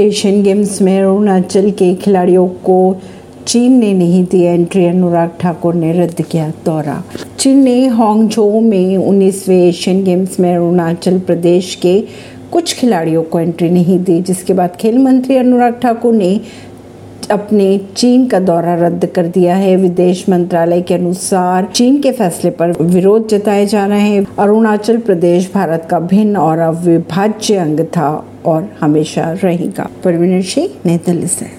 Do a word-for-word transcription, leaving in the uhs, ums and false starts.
Asian games में अरुणाचल के खिलाड़ियों को चीन ने नहीं दी एंट्री, अनुराग ठाकुर ने रद्द किया दौरा। चीन ने हांगजो में उन्नीसवें एशियन गेम्स में अरुणाचल प्रदेश के कुछ खिलाड़ियों को एंट्री नहीं दी, जिसके बाद खेल मंत्री अनुराग ठाकुर ने अपने चीन का दौरा रद्द कर दिया है। विदेश मंत्रालय के अनुसार चीन के फैसले पर विरोध जताए जा रहे हैं। अरुणाचल प्रदेश भारत का भिन्न और अविभाज्य अंग था और हमेशा रहेगा। परवीन अर्शी, नई दिल्ली से।